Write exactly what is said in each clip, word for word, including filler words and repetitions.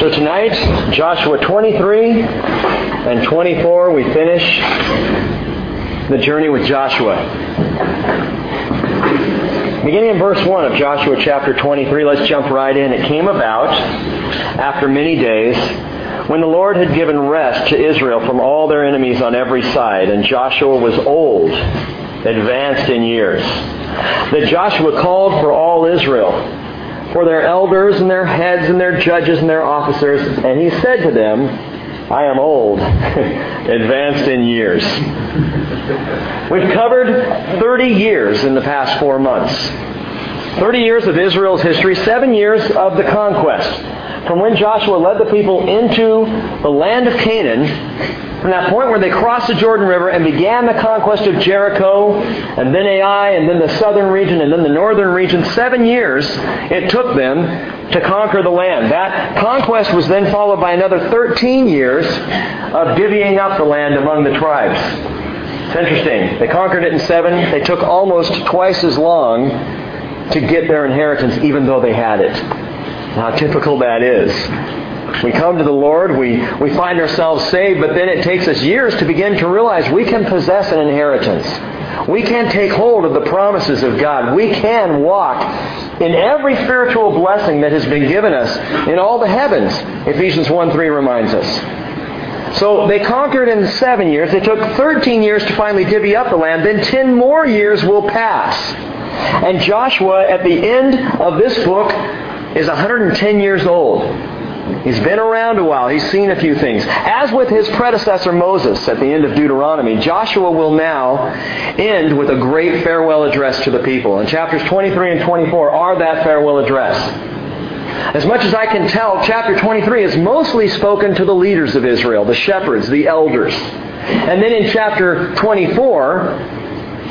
So tonight, Joshua twenty-three and twenty-four, we finish the journey with Joshua. Beginning in verse one of Joshua chapter twenty-three, let's jump right in. It came about, after many days, when the Lord had given rest to Israel from all their enemies on every side, and Joshua was old, advanced in years, that Joshua called for all Israel, for their elders and their heads and their judges and their officers. And he said to them, I am old, advanced in years. We've covered thirty years in the past four months. thirty years of Israel's history, seven years of the conquest. From when Joshua led the people into the land of Canaan, from that point where they crossed the Jordan River and began the conquest of Jericho, and then Ai, and then the southern region, and then the northern region, seven years it took them to conquer the land. That conquest was then followed by another thirteen years of divvying up the land among the tribes. It's interesting. They conquered it in seven. They took almost twice as long to get their inheritance, even though they had it. How typical that is. We come to the Lord, we, we find ourselves saved, but then it takes us years to begin to realize we can possess an inheritance. We can take hold of the promises of God. We can walk in every spiritual blessing that has been given us in all the heavens, Ephesians one three reminds us. So they conquered in seven years. It took thirteen years to finally divvy up the land. Then ten more years will pass. And Joshua, at the end of this book, is one hundred ten years old. He's been around a while. He's seen a few things. As with his predecessor Moses at the end of Deuteronomy, Joshua will now end with a great farewell address to the people. And chapters twenty-three and twenty-four are that farewell address. As much as I can tell, chapter twenty-three is mostly spoken to the leaders of Israel, the shepherds, the elders. And then in chapter twenty-four,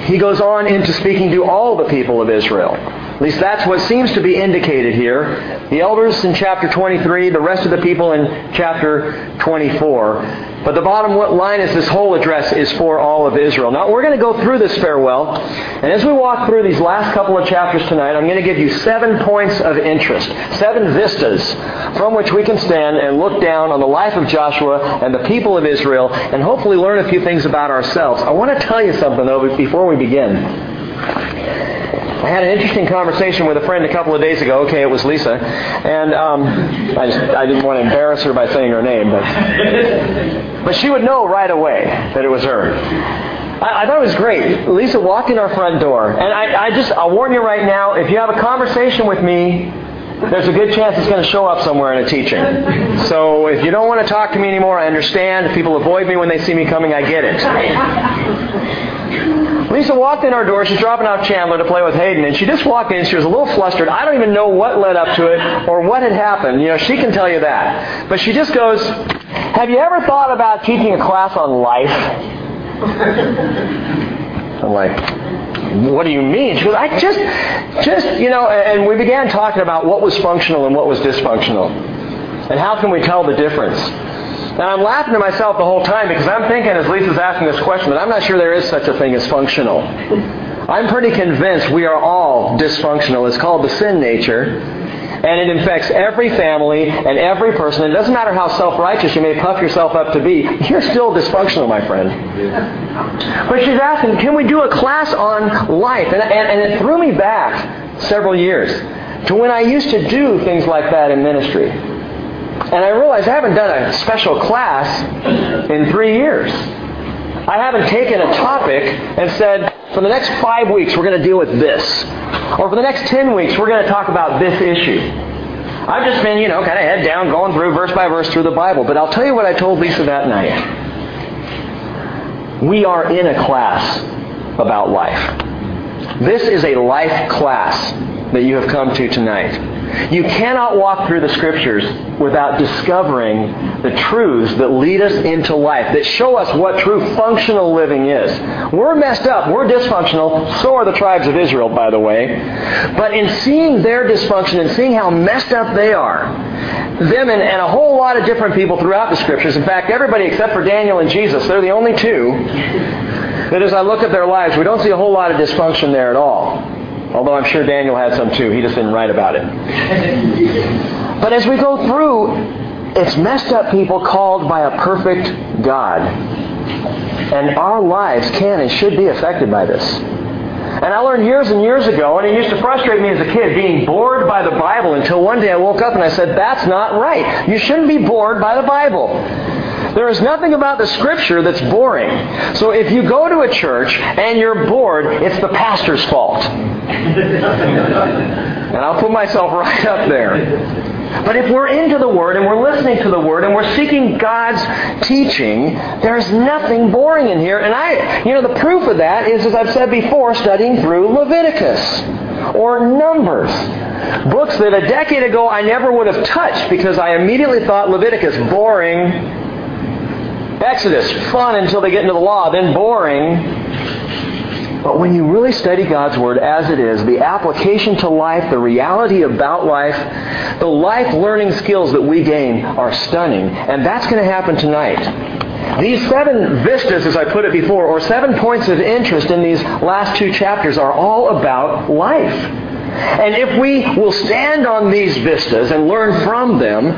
he goes on into speaking to all the people of Israel. At least that's what seems to be indicated here. The elders in chapter twenty-three, the rest of the people in chapter twenty-four. But the bottom line is this whole address is for all of Israel. Now, we're going to go through this farewell. And as we walk through these last couple of chapters tonight, I'm going to give you seven points of interest, seven vistas from which we can stand and look down on the life of Joshua and the people of Israel and hopefully learn a few things about ourselves. I want to tell you something, though, before we begin. I had an interesting conversation with a friend a couple of days ago. Okay, it was Lisa. And um, I, just, I didn't want to embarrass her by saying her name. But, but she would know right away that it was her. I, I thought it was great. Lisa walked in our front door. And I, I just, I'll warn you right now, if you have a conversation with me, there's a good chance it's going to show up somewhere in a teaching. So if you don't want to talk to me anymore, I understand. If people avoid me when they see me coming, I get it. Lisa walked in our door. She's dropping off Chandler to play with Hayden. And she just walked in. She was a little flustered. I don't even know what led up to it or what had happened. You know, she can tell you that. But she just goes, have you ever thought about teaching a class on life? I'm like, what do you mean? She goes, I just, just, you know, and we began talking about what was functional and what was dysfunctional. And how can we tell the difference? And I'm laughing to myself the whole time because I'm thinking, as Lisa's asking this question, that I'm not sure there is such a thing as functional. I'm pretty convinced we are all dysfunctional. It's called the sin nature. And it infects every family and every person. It doesn't matter how self-righteous you may puff yourself up to be. You're still dysfunctional, my friend. But she's asking, can we do a class on life? And, and, and it threw me back several years to when I used to do things like that in ministry. And I realized I haven't done a special class in three years. I haven't taken a topic and said, for the next five weeks, we're going to deal with this. Or for the next ten weeks, we're going to talk about this issue. I've just been, you know, kind of head down, going through verse by verse through the Bible. But I'll tell you what I told Lisa that night. We are in a class about life. This is a life class that you have come to tonight. You cannot walk through the Scriptures without discovering the truths that lead us into life, that show us what true functional living is. We're messed up. We're dysfunctional. So are the tribes of Israel, by the way. But in seeing their dysfunction and seeing how messed up they are, them and, and a whole lot of different people throughout the Scriptures, in fact, everybody except for Daniel and Jesus, they're the only two, that as I look at their lives, we don't see a whole lot of dysfunction there at all. Although I'm sure Daniel had some too. He just didn't write about it. But as we go through It's messed up people called by a perfect God. And our lives can and should be affected by this. And I learned years and years ago, and it used to frustrate me as a kid, being bored by the Bible, until one day I woke up and I said, that's not right. You shouldn't be bored by the Bible. There is nothing about the Scripture that's boring. So if you go to a church and you're bored, it's the pastor's fault. And I'll put myself right up there. But if we're into the Word and we're listening to the Word and we're seeking God's teaching, there's nothing boring in here. And I, you know, the proof of that is, as I've said before, studying through Leviticus or Numbers. Books that a decade ago I never would have touched because I immediately thought Leviticus, boring. Exodus, fun until they get into the law, then boring. But when you really study God's Word as it is, the application to life, the reality about life, the life learning skills that we gain are stunning. And that's going to happen tonight. These seven vistas, as I put it before, or seven points of interest in these last two chapters are all about life. And if we will stand on these vistas and learn from them,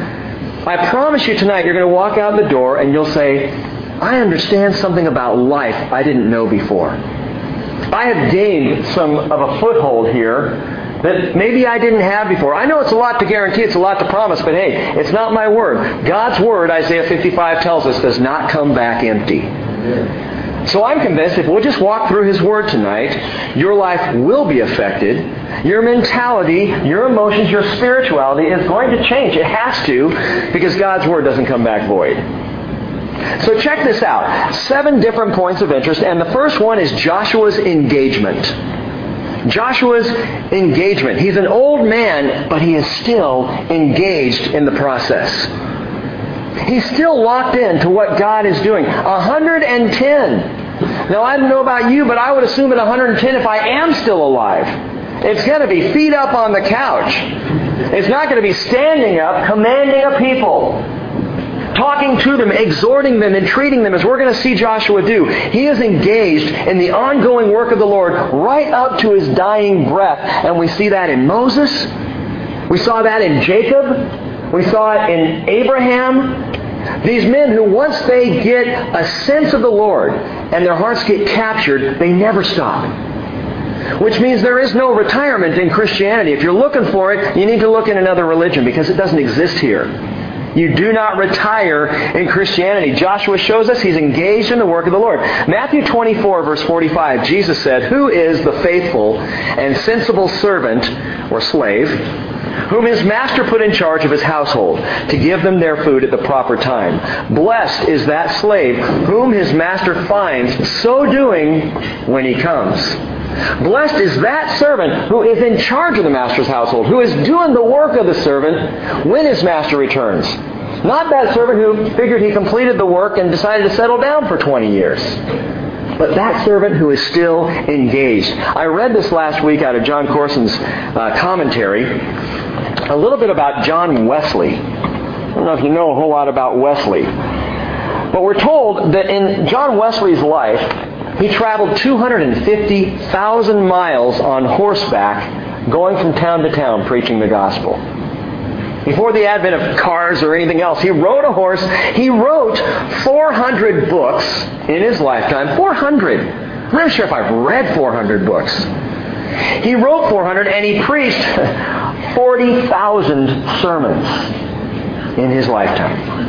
I promise you tonight you're going to walk out the door and you'll say, I understand something about life I didn't know before. I have gained some of a foothold here that maybe I didn't have before. I know it's a lot to guarantee, it's a lot to promise, but hey, it's not my word. God's Word, Isaiah fifty-five tells us, does not come back empty. So I'm convinced if we'll just walk through His Word tonight, your life will be affected. Your mentality, your emotions, your spirituality is going to change. It has to, because God's Word doesn't come back void. So check this out. Seven different points of interest, and the first one is Joshua's engagement. Joshua's engagement. He's an old man, but he is still engaged in the process. He's still locked in to what God is doing. one hundred ten. Now, I don't know about you, but I would assume at one hundred ten, if I am still alive, it's going to be feet up on the couch. It's not going to be standing up, commanding a people, talking to them, exhorting them, entreating them, as we're going to see Joshua do. He is engaged in the ongoing work of the Lord right up to his dying breath. And we see that in Moses. We saw that in Jacob. We saw it in Abraham. These men who, once they get a sense of the Lord and their hearts get captured, they never stop. Which means there is no retirement in Christianity. If you're looking for it, you need to look in another religion, because it doesn't exist here. You do not retire in Christianity. Joshua shows us he's engaged in the work of the Lord. Matthew twenty-four, verse forty-five, Jesus said, who is the faithful and sensible servant, or slave, whom his master put in charge of his household to give them their food at the proper time? Blessed is that slave whom his master finds so doing when he comes. Blessed is that servant who is in charge of the master's household, who is doing the work of the servant when his master returns. Not that servant who figured he completed the work and decided to settle down for twenty years. But that servant who is still engaged. I read this last week out of John Corson's uh, commentary, a little bit about John Wesley. I don't know if you know a whole lot about Wesley. But we're told that in John Wesley's life, he traveled two hundred fifty thousand miles on horseback, going from town to town, preaching the gospel. Before the advent of cars or anything else, he rode a horse. He wrote four hundred books in his lifetime. four hundred. I'm not sure if I've read four hundred books. He wrote four hundred, and he preached forty thousand sermons in his lifetime.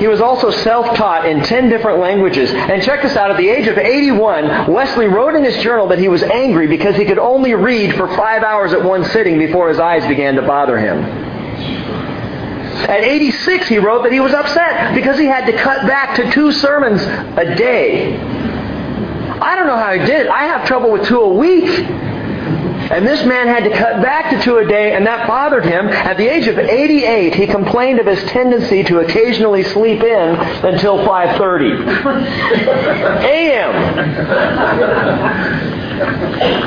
He was also self-taught in ten different languages. And check this out. At the age of eighty-one, Wesley wrote in his journal that he was angry because he could only read for five hours at one sitting before his eyes began to bother him. At eighty-six, he wrote that he was upset because he had to cut back to two sermons a day. I don't know how he did it. I have trouble with two a week. And this man had to cut back to two a day, and that bothered him. At the age of eighty-eight, he complained of his tendency to occasionally sleep in until five thirty a.m.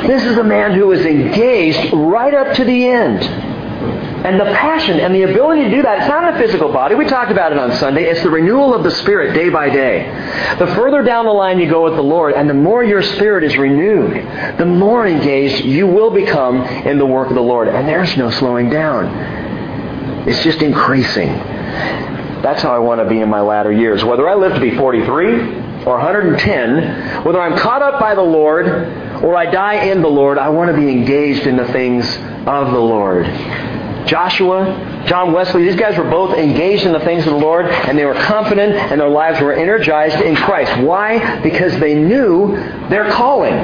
This is a man who is engaged right up to the end. And the passion and the ability to do that, it's not in a physical body. We talked about it on Sunday. It's the renewal of the Spirit day by day. The further down the line you go with the Lord, and the more your spirit is renewed, the more engaged you will become in the work of the Lord. And there's no slowing down. It's just increasing. That's how I want to be in my latter years. Whether I live to be forty-three or one hundred ten, whether I'm caught up by the Lord or I die in the Lord, I want to be engaged in the things of the Lord. Joshua, John Wesley, these guys were both engaged in the things of the Lord, and they were confident, and their lives were energized in Christ. Why? Because they knew their calling.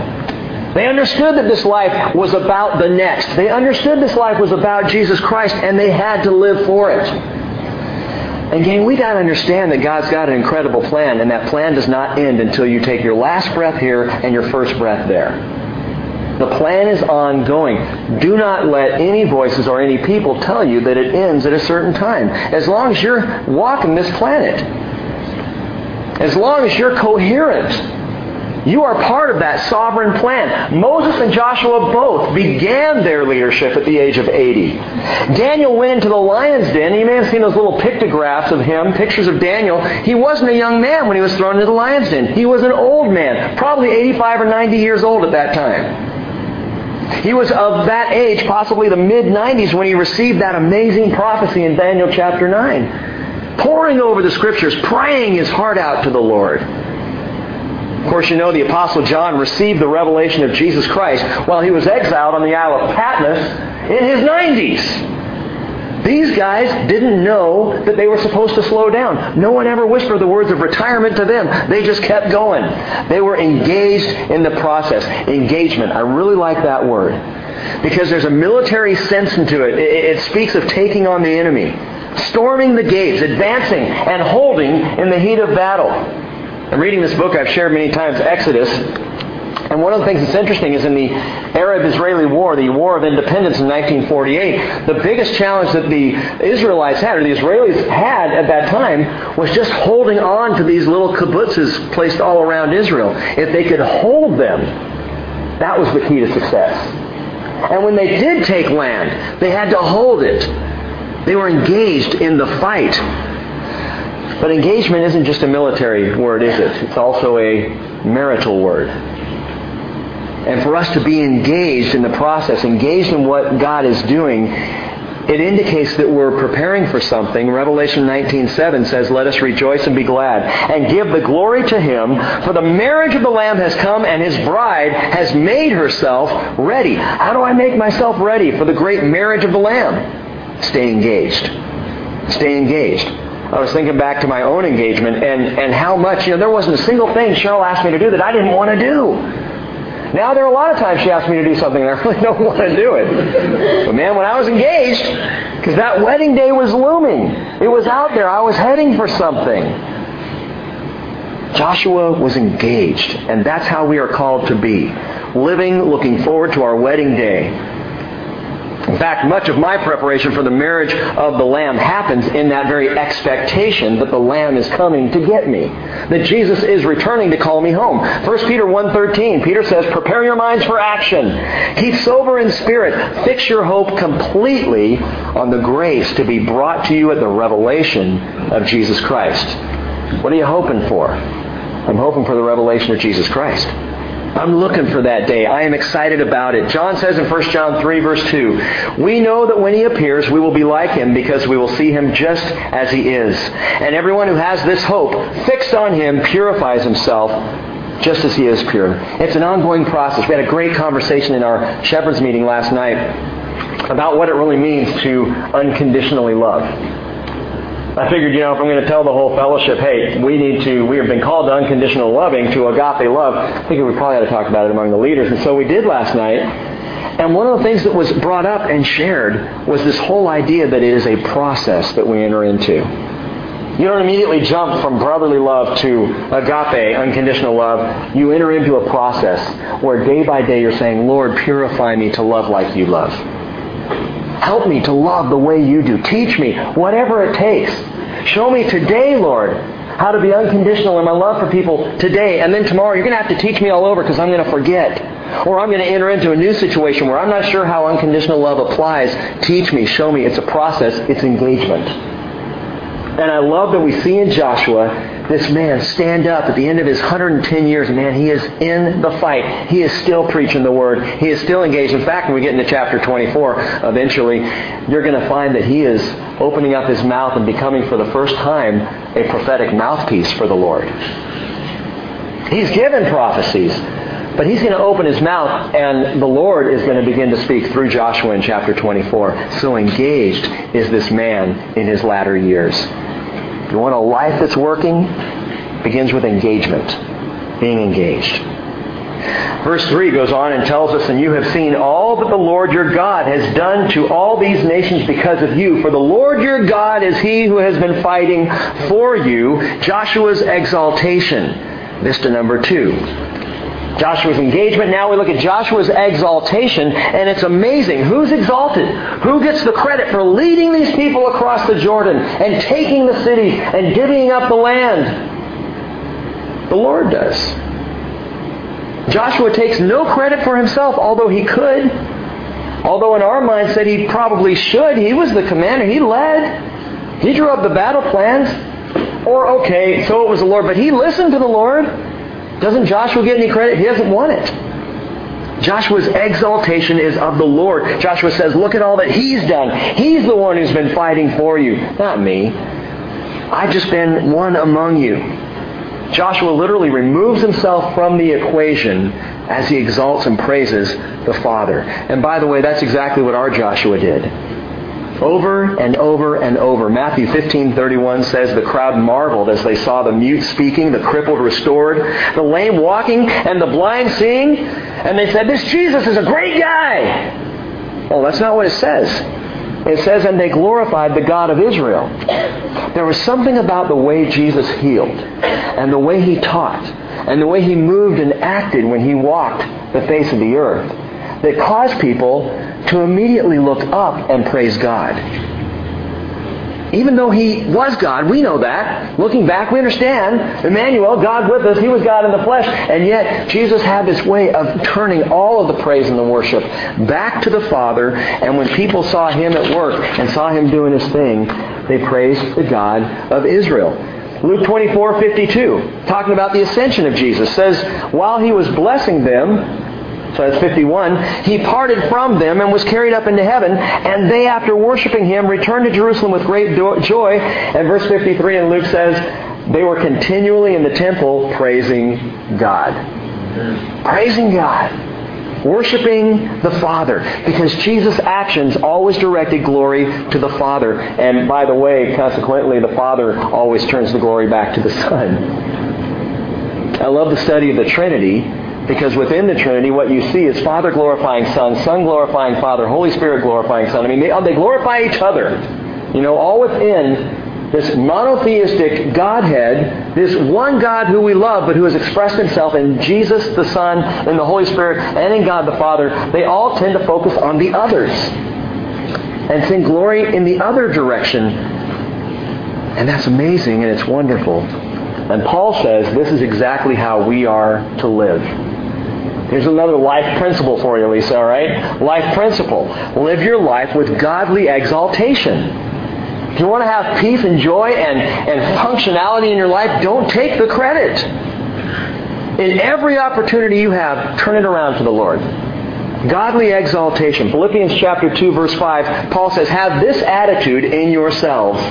They understood that this life was about the next. They understood this life was about Jesus Christ, and they had to live for it. And gang, we got to understand that God's got an incredible plan, and that plan does not end until you take your last breath here and your first breath there. The plan is ongoing. Do not let any voices or any people tell you that it ends at a certain time. As long as you're walking this planet, as long as you're coherent, you are part of that sovereign plan. Moses and Joshua both began their leadership at the age of eighty. Daniel went into the lion's den. You may have seen those little pictographs of him, pictures of Daniel. He wasn't a young man when he was thrown into the lion's den. He was an old man, probably eighty-five or ninety years old at that time. He was of that age, possibly the mid-nineties, when he received that amazing prophecy in Daniel chapter nine. Poring over the Scriptures, praying his heart out to the Lord. Of course, you know the Apostle John received the revelation of Jesus Christ while he was exiled on the Isle of Patmos in his nineties. These guys didn't know that they were supposed to slow down. No one ever whispered the words of retirement to them. They just kept going. They were engaged in the process. Engagement. I really like that word, because there's a military sense into it. It, it speaks of taking on the enemy, storming the gates, advancing, and holding in the heat of battle. I'm reading this book I've shared many times, Exodus. And one of the things that's interesting is in the Arab-Israeli War, the War of Independence in nineteen forty-eight, the biggest challenge that the Israelites had, or the Israelis had at that time, was just holding on to these little kibbutzes placed all around Israel. If they could hold them, that was the key to success. And when they did take land, they had to hold it. They were engaged in the fight. But engagement isn't just a military word, is it? It's also a marital word. And for us to be engaged in the process, engaged in what God is doing, it indicates that we're preparing for something. Revelation nineteen seven says, "Let us rejoice and be glad, and give the glory to Him, for the marriage of the Lamb has come, and His bride has made herself ready." How do I make myself ready for the great marriage of the Lamb? Stay engaged. Stay engaged. I was thinking back to my own engagement, and, and how much, you know, there wasn't a single thing Cheryl asked me to do that I didn't want to do. Now, there are a lot of times she asks me to do something and I really don't want to do it. But man, when I was engaged, because that wedding day was looming. It was out there. I was heading for something. Joshua was engaged, and that's how we are called to be. Living, looking forward to our wedding day. In fact, much of my preparation for the marriage of the Lamb happens in that very expectation that the Lamb is coming to get me, that Jesus is returning to call me home. First Peter one thirteen, Peter says, "Prepare your minds for action. Keep sober in spirit. Fix your hope completely on the grace to be brought to you at the revelation of Jesus Christ." What are you hoping for? I'm hoping for the revelation of Jesus Christ. I'm looking for that day. I am excited about it. John says in First John three, verse two, "We know that when He appears, we will be like Him, because we will see Him just as He is. And everyone who has this hope fixed on Him purifies himself just as He is pure." It's an ongoing process. We had a great conversation in our Shepherd's meeting last night about what it really means to unconditionally love. I figured, you know, if I'm going to tell the whole fellowship, hey, we need to, we have been called to unconditional loving, to agape love, I think we probably ought to talk about it among the leaders. And so we did last night. And one of the things that was brought up and shared was this whole idea that it is a process that we enter into. You don't immediately jump from brotherly love to agape, unconditional love. You enter into a process where day by day you're saying, "Lord, purify me to love like you love. Help me to love the way you do. Teach me, whatever it takes. Show me today, Lord, how to be unconditional in my love for people today." And then tomorrow, you're going to have to teach me all over, because I'm going to forget. Or I'm going to enter into a new situation where I'm not sure how unconditional love applies. Teach me, show me. It's a process. It's engagement. And I love that we see in Joshua this man stand up at the end of his one hundred ten years. Man, he is in the fight. He is still preaching the Word. He is still engaged. In fact, when we get into chapter twenty-four, eventually, you're going to find that he is opening up his mouth and becoming, for the first time, a prophetic mouthpiece for the Lord. He's given prophecies, but he's going to open his mouth, and the Lord is going to begin to speak through Joshua in chapter twenty-four. So engaged is this man in his latter years. If you want a life that's working, it begins with engagement, being engaged. Verse three goes on and tells us, "And you have seen all that the Lord your God has done to all these nations because of you. For the Lord your God is He who has been fighting for you." Joshua's exaltation. This to number two. Joshua's engagement. Now we look at Joshua's exaltation, and it's amazing. Who's exalted? Who gets the credit for leading these people across the Jordan and taking the cities and divvying up the land? The Lord does. Joshua takes no credit for himself, although he could. Although in our mindset he probably should. He was the commander. He led. He drew up the battle plans. Or, okay, so it was the Lord. But he listened to the Lord. Doesn't Joshua get any credit? He doesn't want it. Joshua's exaltation is of the Lord. Joshua says, look at all that He's done. He's the one who's been fighting for you, not me. I've just been one among you. Joshua literally removes himself from the equation as he exalts and praises the Father. And by the way, that's exactly what our Joshua did. Over and over and over. Matthew fifteen thirty-one says, "The crowd marveled as they saw the mute speaking, the crippled restored, the lame walking, and the blind seeing. And they said, 'This Jesus is a great guy.'" Well, that's not what it says. It says, "And they glorified the God of Israel." There was something about the way Jesus healed, and the way He taught, and the way He moved and acted when He walked the face of the earth, that caused people to immediately look up and praise God. Even though He was God, we know that. Looking back, we understand. Emmanuel, God with us, He was God in the flesh. And yet, Jesus had this way of turning all of the praise and the worship back to the Father. And when people saw Him at work and saw Him doing His thing, they praised the God of Israel. Luke twenty-four fifty-two, talking about the ascension of Jesus, says, "While He was blessing them," so that's fifty-one, "He parted from them and was carried up into heaven, and they, after worshiping Him, returned to Jerusalem with great joy." And verse fifty-three in Luke says, "They were continually in the temple praising God." Praising God. Worshiping the Father. Because Jesus' actions always directed glory to the Father. And by the way, consequently, the Father always turns the glory back to the Son. I love the study of the Trinity. Because within the Trinity, what you see is Father glorifying Son, Son glorifying Father, Holy Spirit glorifying Son. I mean, they, they glorify each other. You know, all within this monotheistic Godhead, this one God who we love, but who has expressed Himself in Jesus the Son, in the Holy Spirit, and in God the Father, they all tend to focus on the others and send glory in the other direction. And that's amazing, and it's wonderful. And Paul says this is exactly how we are to live. Here's another life principle for you, Lisa, all right? Life principle. Live your life with godly exaltation. If you want to have peace and joy and, and functionality in your life, don't take the credit. In every opportunity you have, turn it around to the Lord. Godly exaltation. Philippians chapter two, verse five, Paul says, "Have this attitude in yourselves,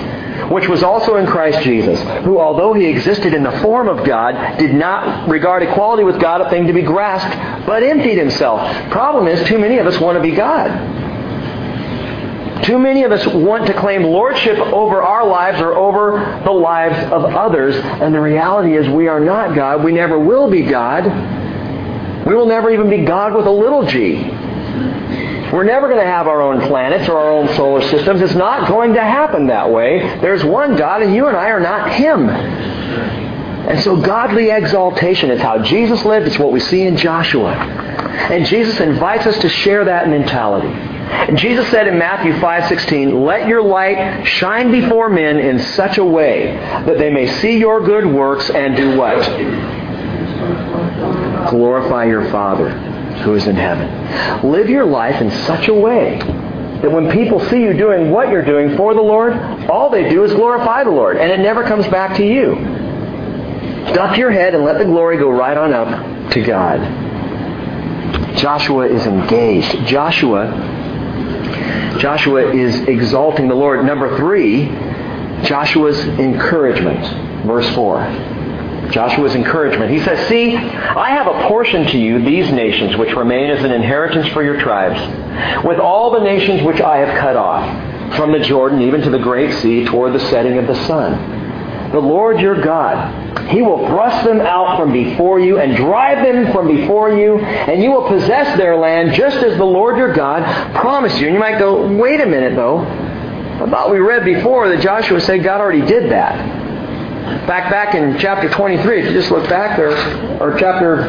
which was also in Christ Jesus, who, although He existed in the form of God, did not regard equality with God a thing to be grasped, but emptied Himself." Problem is, too many of us want to be God. Too many of us want to claim lordship over our lives or over the lives of others. And the reality is, we are not God. We never will be God. We will never even be God with a little g. We're never going to have our own planets or our own solar systems. It's not going to happen that way. There's one God, and you and I are not Him. And so godly exaltation is how Jesus lived. It's what we see in Joshua. And Jesus invites us to share that mentality. And Jesus said in Matthew five sixteen, "Let your light shine before men in such a way that they may see your good works and do what? Glorify your Father who is in heaven." Live your life in such a way that when people see you doing what you're doing for the Lord, all they do is glorify the Lord, and it never comes back to you. Duck your head and let the glory go right on up to God. Joshua is engaged. Joshua Joshua is exalting the Lord. Number three, Joshua's encouragement. Verse four. Joshua's encouragement. He says, "See, I have apportioned to you these nations which remain as an inheritance for your tribes, with all the nations which I have cut off, from the Jordan even to the great sea, toward the setting of the sun. The Lord your God, He will thrust them out from before you and drive them from before you, and you will possess their land just as the Lord your God promised you." And you might go, wait a minute though. I thought we read before that Joshua said God already did that. Back back in chapter twenty-three, if you just look back there, or chapter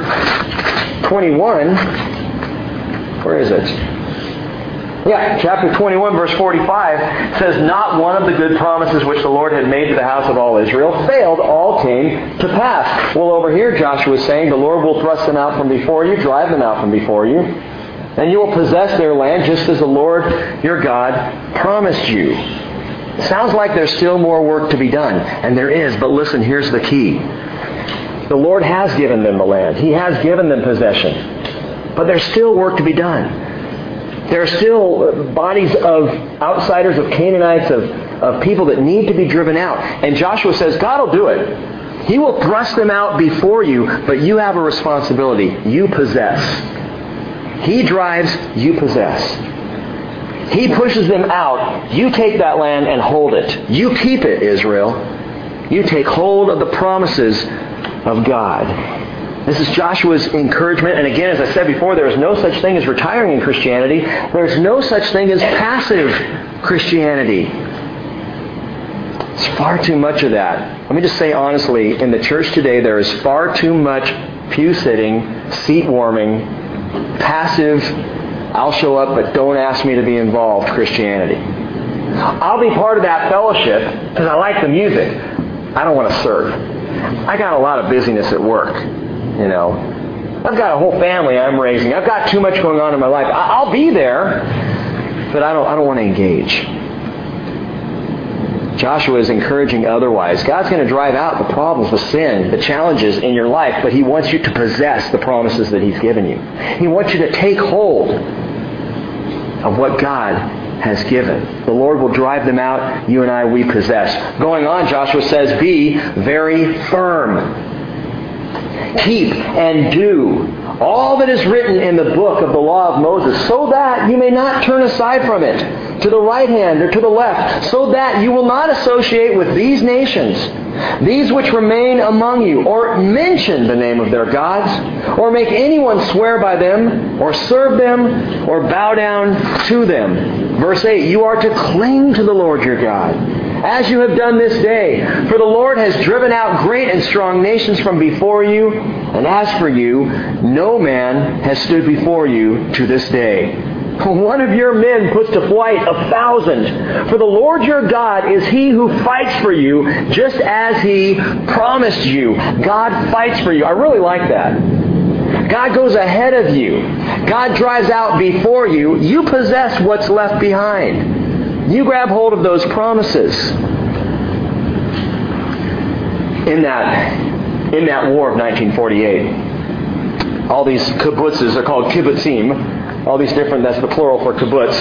twenty-one, where is it? Yeah, chapter twenty-one, verse forty-five says, "Not one of the good promises which the Lord had made to the house of all Israel failed. All came to pass." Well, over here Joshua is saying, the Lord will thrust them out from before you, drive them out from before you, and you will possess their land just as the Lord your God promised you. It sounds like there's still more work to be done, and there is, but listen, here's the key. The Lord has given them the land. He has given them possession. But there's still work to be done. There are still bodies of outsiders, of Canaanites, of, of people that need to be driven out. And Joshua says, God will do it. He will thrust them out before you, but you have a responsibility. You possess. He drives, you possess. He pushes them out. You take that land and hold it. You keep it, Israel. You take hold of the promises of God. This is Joshua's encouragement. And again, as I said before, there is no such thing as retiring in Christianity. There is no such thing as passive Christianity. It's far too much of that. Let me just say honestly, in the church today, there is far too much pew-sitting, seat-warming, passive, I'll show up but don't ask me to be involved Christianity. I'll be part of that fellowship because I like the music. I don't want to serve. I got a lot of busyness at work. You know, I've got a whole family I'm raising. I've got too much going on in my life. I'll be there, but I don't, I don't want to engage. Joshua is encouraging otherwise. God's going to drive out the problems, the sin, the challenges in your life, but He wants you to possess the promises that He's given you. He wants you to take hold of what God has given. The Lord will drive them out. You and I, we possess. Going on, Joshua says, be very firm. Keep and do all that is written in the book of the law of Moses, so that you may not turn aside from it to the right hand or to the left, so that you will not associate with these nations, these which remain among you, or mention the name of their gods, or make anyone swear by them, or serve them, or bow down to them. Verse eight, you are to cling to the Lord your God, as you have done this day. For the Lord has driven out great and strong nations from before you, and as for you, no man has stood before you to this day. One of your men puts to flight a thousand. For the Lord your God is He who fights for you, just as He promised you. God fights for you. I really like that. God goes ahead of you. God drives out before you. You possess what's left behind. You grab hold of those promises. In that, in that war of nineteen forty-eight, all these kibbutzes are called kibbutzim. All these different, that's the plural for kibbutz.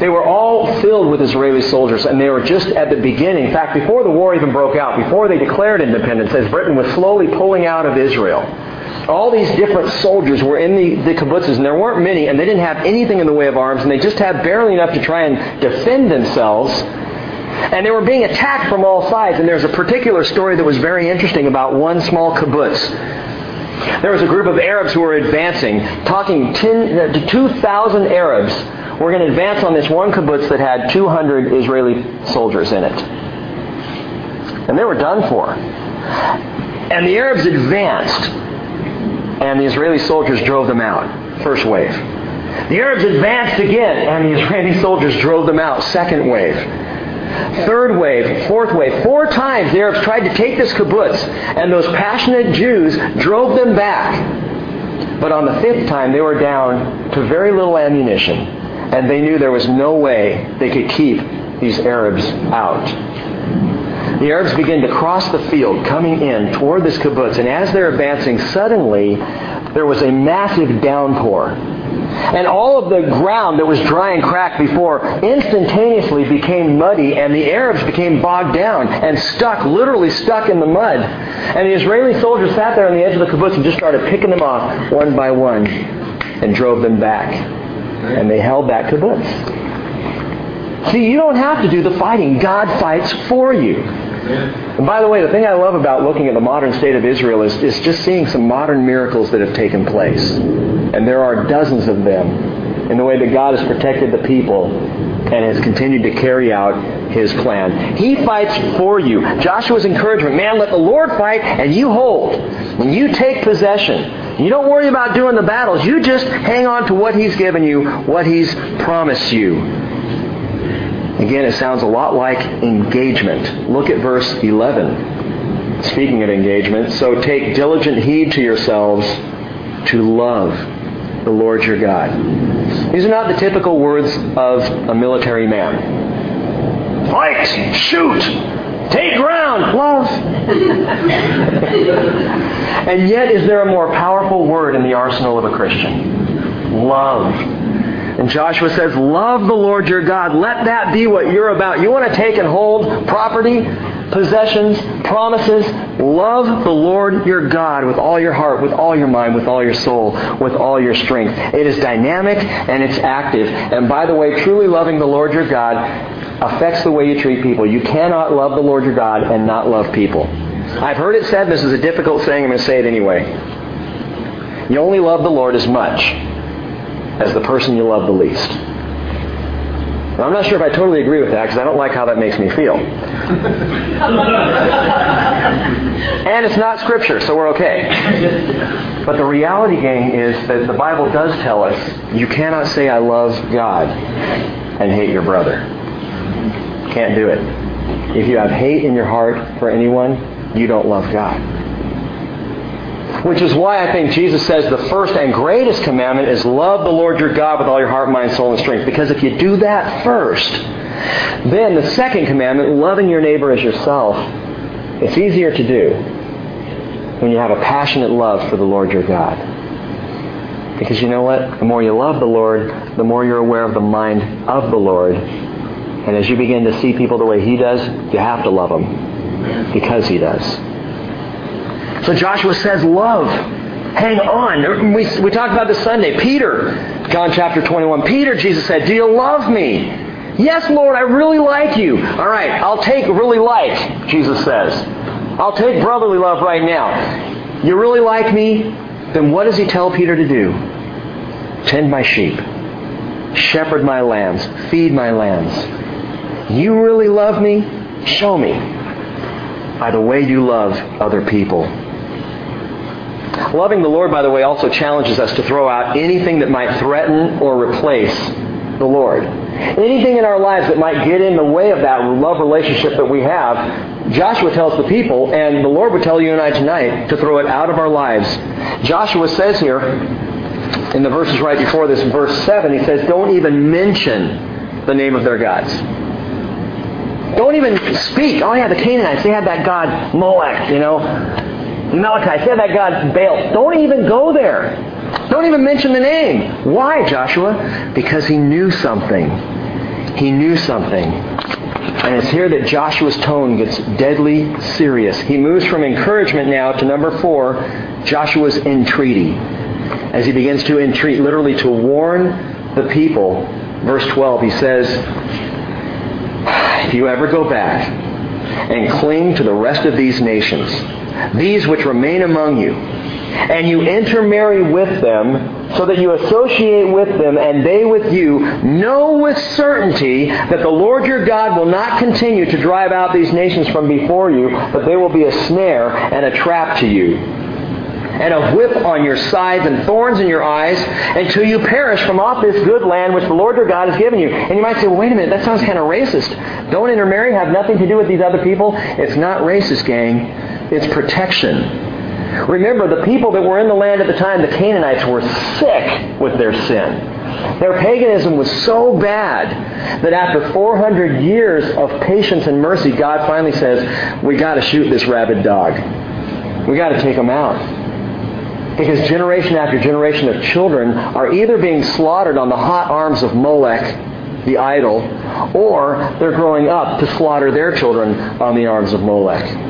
They were all filled with Israeli soldiers, and they were just at the beginning. In fact, before the war even broke out, before they declared independence, as Britain was slowly pulling out of Israel, all these different soldiers were in the, the kibbutzes, and there weren't many, and they didn't have anything in the way of arms, and they just had barely enough to try and defend themselves. And they were being attacked from all sides, and there's a particular story that was very interesting about one small kibbutz. There was a group of Arabs who were advancing, talking ten to two thousand Arabs were going to advance on this one kibbutz that had two hundred Israeli soldiers in it. And they were done for. And the Arabs advanced. And the Israeli soldiers drove them out. First wave. The Arabs advanced again. And the Israeli soldiers drove them out. Second wave. Third wave. Fourth wave. Four times the Arabs tried to take this kibbutz. And those passionate Jews drove them back. But on the fifth time they were down to very little ammunition. And they knew there was no way they could keep these Arabs out. The Arabs begin to cross the field, coming in toward this kibbutz. And as they're advancing, suddenly there was a massive downpour. And all of the ground that was dry and cracked before instantaneously became muddy, and the Arabs became bogged down and stuck, literally stuck in the mud. And the Israeli soldiers sat there on the edge of the kibbutz and just started picking them off one by one and drove them back. And they held that kibbutz. See, you don't have to do the fighting. God fights for you. And by the way, the thing I love about looking at the modern state of Israel is, is just seeing some modern miracles that have taken place. And there are dozens of them in the way that God has protected the people and has continued to carry out His plan. He fights for you. Joshua's encouragement, man, let the Lord fight and you hold. When you take possession, you don't worry about doing the battles. You just hang on to what He's given you, what He's promised you. Again, it sounds a lot like engagement. Look at verse eleven. Speaking of engagement, so take diligent heed to yourselves to love the Lord your God. These are not the typical words of a military man. Fight! Shoot! Take ground! Love! And yet, is there a more powerful word in the arsenal of a Christian? Love. And Joshua says, love the Lord your God. Let that be what you're about. You want to take and hold property, possessions, promises. Love the Lord your God with all your heart, with all your mind, with all your soul, with all your strength. It is dynamic and it's active. And by the way, truly loving the Lord your God affects the way you treat people. You cannot love the Lord your God and not love people. I've heard it said, this is a difficult saying, I'm going to say it anyway. You only love the Lord as much as the person you love the least. Now, I'm not sure if I totally agree with that, because I don't like how that makes me feel. And it's not Scripture, so we're okay. But the reality, gang, is that the Bible does tell us you cannot say I love God and hate your brother. Can't do it. If you have hate in your heart for anyone, you don't love God. Which is why I think Jesus says the first and greatest commandment is love the Lord your God with all your heart, mind, soul, and strength. Because if you do that first, then the second commandment, loving your neighbor as yourself, it's easier to do when you have a passionate love for the Lord your God. Because you know what? The more you love the Lord, the more you're aware of the mind of the Lord. And as you begin to see people the way He does, you have to love them because He does. So Joshua says, love. Hang on. We, we talked about this Sunday. Peter, John chapter twenty-one. Peter, Jesus said, do you love me? Yes, Lord, I really like you. All right, I'll take really like, Jesus says. I'll take brotherly love right now. You really like me? Then what does He tell Peter to do? Tend my sheep. Shepherd my lambs. Feed my lambs. You really love me? Show me by the way you love other people. Loving the Lord, by the way, also challenges us to throw out anything that might threaten or replace the Lord. Anything in our lives that might get in the way of that love relationship that we have, Joshua tells the people, and the Lord would tell you and I tonight, to throw it out of our lives. Joshua says here, in the verses right before this, verse seven, he says, don't even mention the name of their gods. Don't even speak. Oh yeah, the Canaanites, they had that god Molech, you know. The Amalekites, they had that god Baal. Don't even go there. Don't even mention the name. Why, Joshua? Because he knew something. He knew something. And it's here that Joshua's tone gets deadly serious. He moves from encouragement now to number four, Joshua's entreaty. As he begins to entreat, literally to warn the people. Verse twelve, he says, if you ever go back and cling to the rest of these nations, these which remain among you, and you intermarry with them, so that you associate with them and they with you, know with certainty that the Lord your God will not continue to drive out these nations from before you, but they will be a snare and a trap to you, and a whip on your sides and thorns in your eyes until you perish from off this good land which the Lord your God has given you. And you might say, well, wait a minute, that sounds kind of racist. Don't intermarry, have nothing to do with these other people. It's not racist, gang. It's protection. Remember, the people that were in the land at the time, the Canaanites, were sick with their sin. Their paganism was so bad that after four hundred years of patience and mercy, God finally says, we got to shoot this rabid dog. We got to take him out. Because generation after generation of children are either being slaughtered on the hot arms of Molech, the idol, or they're growing up to slaughter their children on the arms of Molech.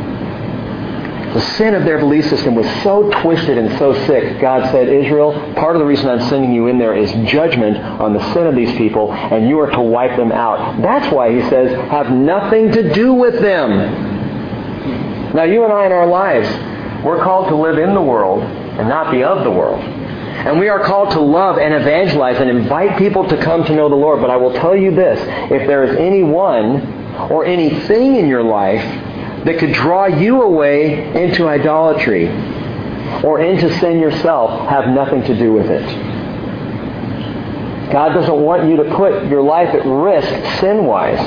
The sin of their belief system was so twisted and so sick, God said, Israel, part of the reason I'm sending you in there is judgment on the sin of these people, and you are to wipe them out. That's why he says, have nothing to do with them. Now, you and I in our lives, we're called to live in the world and not be of the world. And we are called to love and evangelize and invite people to come to know the Lord. But I will tell you this, if there is anyone or anything in your life that could draw you away into idolatry or into sin yourself, have nothing to do with it. God doesn't want you to put your life at risk sin-wise.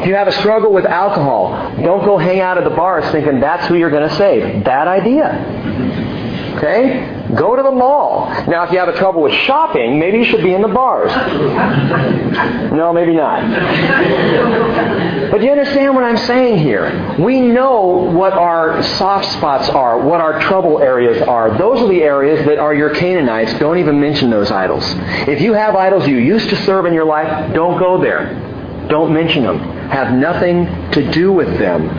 If you have a struggle with alcohol, don't go hang out at the bars thinking that's who you're going to save. Bad idea. Okay? Go to the mall. Now, if you have a trouble with shopping, maybe you should be in the bars. No, maybe not. But do you understand what I'm saying here? We know what our soft spots are, what our trouble areas are. Those are the areas that are your Canaanites. Don't even mention those idols. If you have idols you used to serve in your life, don't go there. Don't mention them. Have nothing to do with them.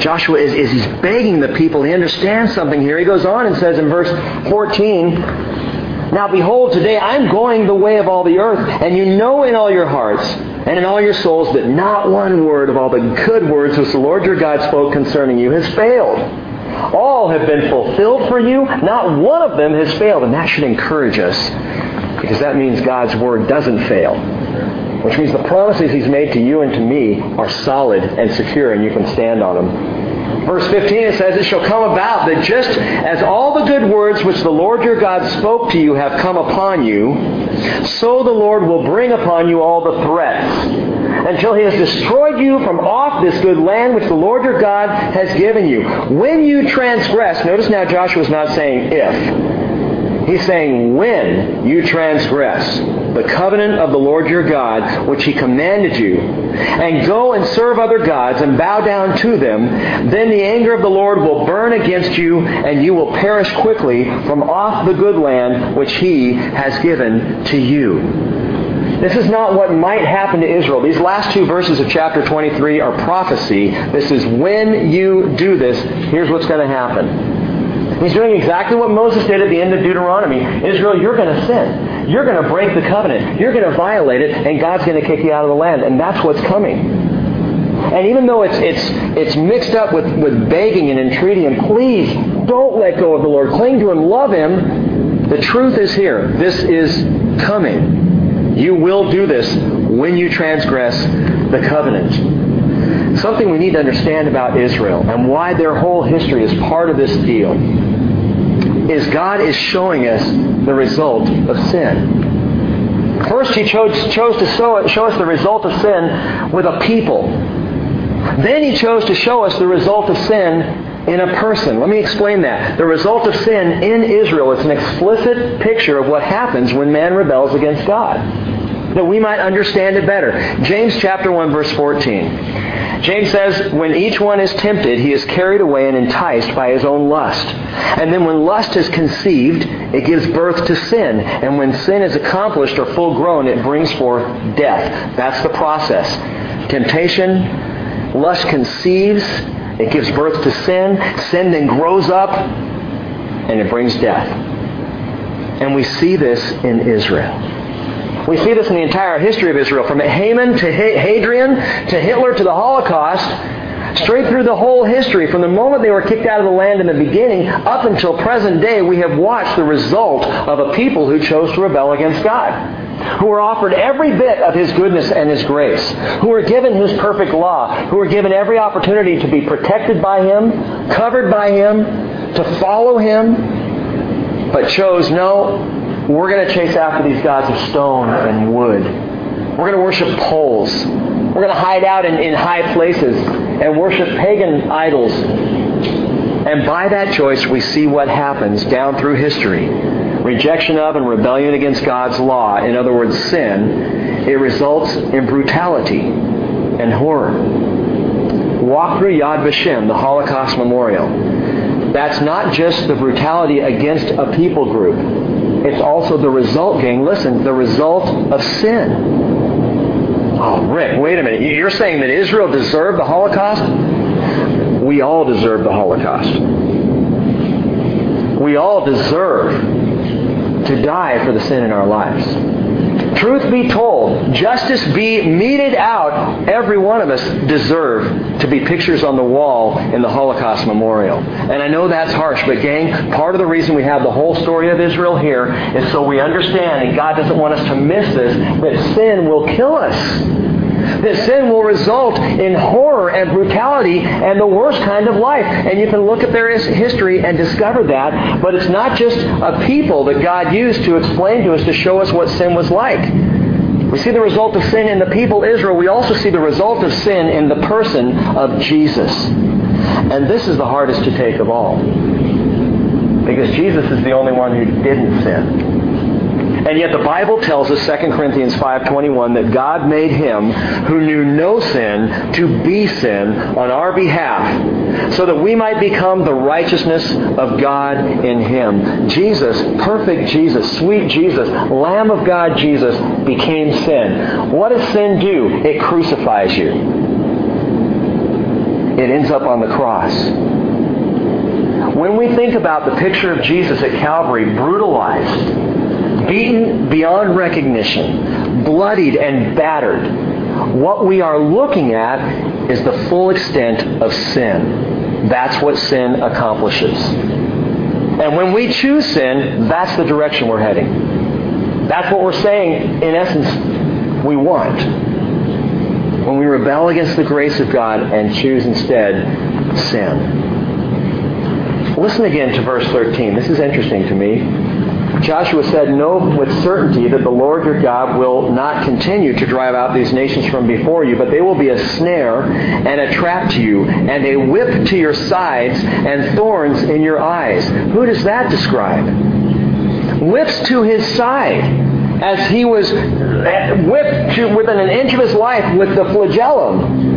Joshua is, is he's begging the people. He understands something here. He goes on and says in verse fourteen, now behold, today I'm going the way of all the earth, and you know in all your hearts and in all your souls that not one word of all the good words which the Lord your God spoke concerning you has failed. All have been fulfilled for you. Not one of them has failed. And that should encourage us, because that means God's word doesn't fail, which means the promises he's made to you and to me are solid and secure, and you can stand on them. Verse fifteen, it says, it shall come about that just as all the good words which the Lord your God spoke to you have come upon you, so the Lord will bring upon you all the threats, until he has destroyed you from off this good land which the Lord your God has given you. When you transgress, notice now Joshua's not saying if. He's saying when you transgress the covenant of the Lord your God, which he commanded you, and go and serve other gods and bow down to them, then the anger of the Lord will burn against you, and you will perish quickly from off the good land which he has given to you. This is not what might happen to Israel. These last two verses of chapter twenty-three are prophecy. This is when you do this, here's what's going to happen. He's doing exactly what Moses did at the end of Deuteronomy. Israel, you're going to sin. You're going to break the covenant. You're going to violate it, and God's going to kick you out of the land. And that's what's coming. And even though it's it's it's mixed up with, with begging and entreaty and please don't let go of the Lord. Cling to Him. Love Him. The truth is here. This is coming. You will do this when you transgress the covenant. Something we need to understand about Israel and why their whole history is part of this deal is God is showing us the result of sin. First, He chose, chose to show, show us the result of sin with a people. Then He chose to show us the result of sin in a person. Let me explain that. The result of sin in Israel is an explicit picture of what happens when man rebels against God, that we might understand it better. James chapter one, verse fourteen. James says, when each one is tempted, he is carried away and enticed by his own lust. And then when lust is conceived, it gives birth to sin. And when sin is accomplished or full grown, it brings forth death. That's the process. Temptation, lust conceives, it gives birth to sin. Sin then grows up, and it brings death. And we see this in Israel. We see this in the entire history of Israel, from Haman to Hadrian to Hitler to the Holocaust, straight through the whole history. From the moment they were kicked out of the land in the beginning up until present day, we have watched the result of a people who chose to rebel against God, who were offered every bit of His goodness and His grace, who were given His perfect law, who were given every opportunity to be protected by Him, covered by Him, to follow Him, but chose no. We're going to chase after these gods of stone and wood. We're going to worship poles. We're going to hide out in, in high places and worship pagan idols. And by that choice, we see what happens down through history. rejection of and rebellion against God's law, in other words, sin, it results in brutality and horror. Walk through Yad Vashem, the Holocaust memorial. That's not just the brutality against a people group. It's also the result, gang, listen, the result of sin. Oh, Rick, wait a minute. You're saying that Israel deserved the Holocaust? We all deserve the Holocaust. We all deserve to die for the sin in our lives. Truth be told, justice be meted out, every one of us deserve to be pictures on the wall in the Holocaust memorial. And I know that's harsh, but gang, part of the reason we have the whole story of Israel here is so we understand, and God doesn't want us to miss this, that sin will kill us. That sin will result in horror and brutality and the worst kind of life. And you can look at their history and discover that, but it's not just a people that God used to explain to us to show us what sin was like. We see the result of sin in the people Israel. We also see the result of sin in the person of Jesus. And this is the hardest to take of all. Because Jesus is the only one who didn't sin. And yet the Bible tells us, Second Corinthians five twenty-one, that God made him who knew no sin to be sin on our behalf, so that we might become the righteousness of God in him. Jesus, perfect Jesus, sweet Jesus, Lamb of God Jesus, became sin. What does sin do? It crucifies you. It ends up on the cross. When we think about the picture of Jesus at Calvary, brutalized, beaten beyond recognition, bloodied and battered, what we are looking at is the full extent of sin. That's what sin accomplishes. And when we choose sin, that's the direction we're heading. That's what we're saying, in essence, we want. When we rebel against the grace of God and choose instead sin. Listen again to verse thirteen. This is interesting to me. Joshua said, "Know with certainty that the Lord your God will not continue to drive out these nations from before you, but they will be a snare and a trap to you, and a whip to your sides, and thorns in your eyes." Who does that describe? Whips to his side, as he was whipped to within an inch of his life with the flagellum.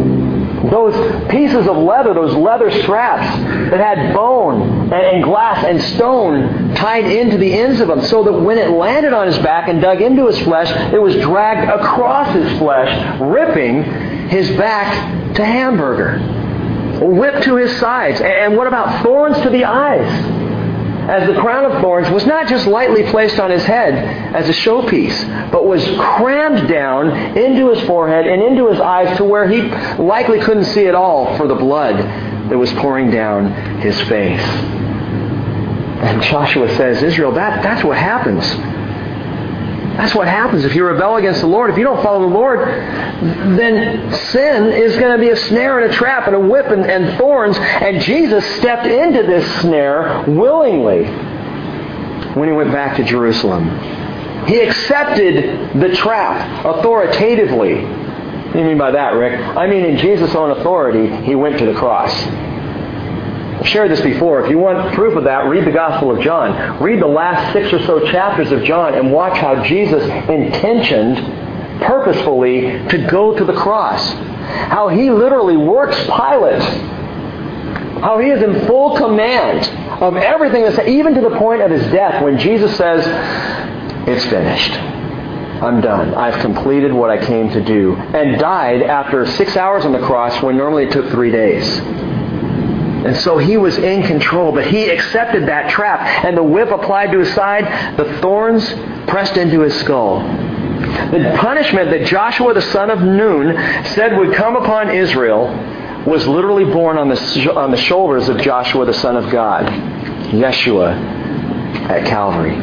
Those pieces of leather, those leather straps that had bone and glass and stone tied into the ends of them, so that when it landed on his back and dug into his flesh, it was dragged across his flesh, ripping his back to hamburger. Whipped to his sides. And what about thorns to the eyes? As the crown of thorns was not just lightly placed on his head as a showpiece, but was crammed down into his forehead and into his eyes to where he likely couldn't see at all for the blood that was pouring down his face. And Joshua says, Israel, that, that's what happens. That's what happens if you rebel against the Lord. If you don't follow the Lord, then sin is going to be a snare and a trap and a whip and, and thorns. And Jesus stepped into this snare willingly when he went back to Jerusalem. He accepted the trap authoritatively. What do you mean by that, Rick? I mean, in Jesus' own authority, he went to the cross. I've shared this before. If you want proof of that, read the Gospel of John. Read the last six or so chapters of John and watch how Jesus intentioned purposefully to go to the cross. How he literally works Pilate. How he is in full command of everything, that's, even to the point of his death, when Jesus says, "It's finished. I'm done. I've completed what I came to do." And died after six hours on the cross when normally it took three days. And so he was in control, but he accepted that trap and the whip applied to his side, the thorns pressed into his skull. The punishment that Joshua the son of Nun said would come upon Israel was literally borne on the, on the shoulders of Joshua the son of God, Yeshua, at Calvary.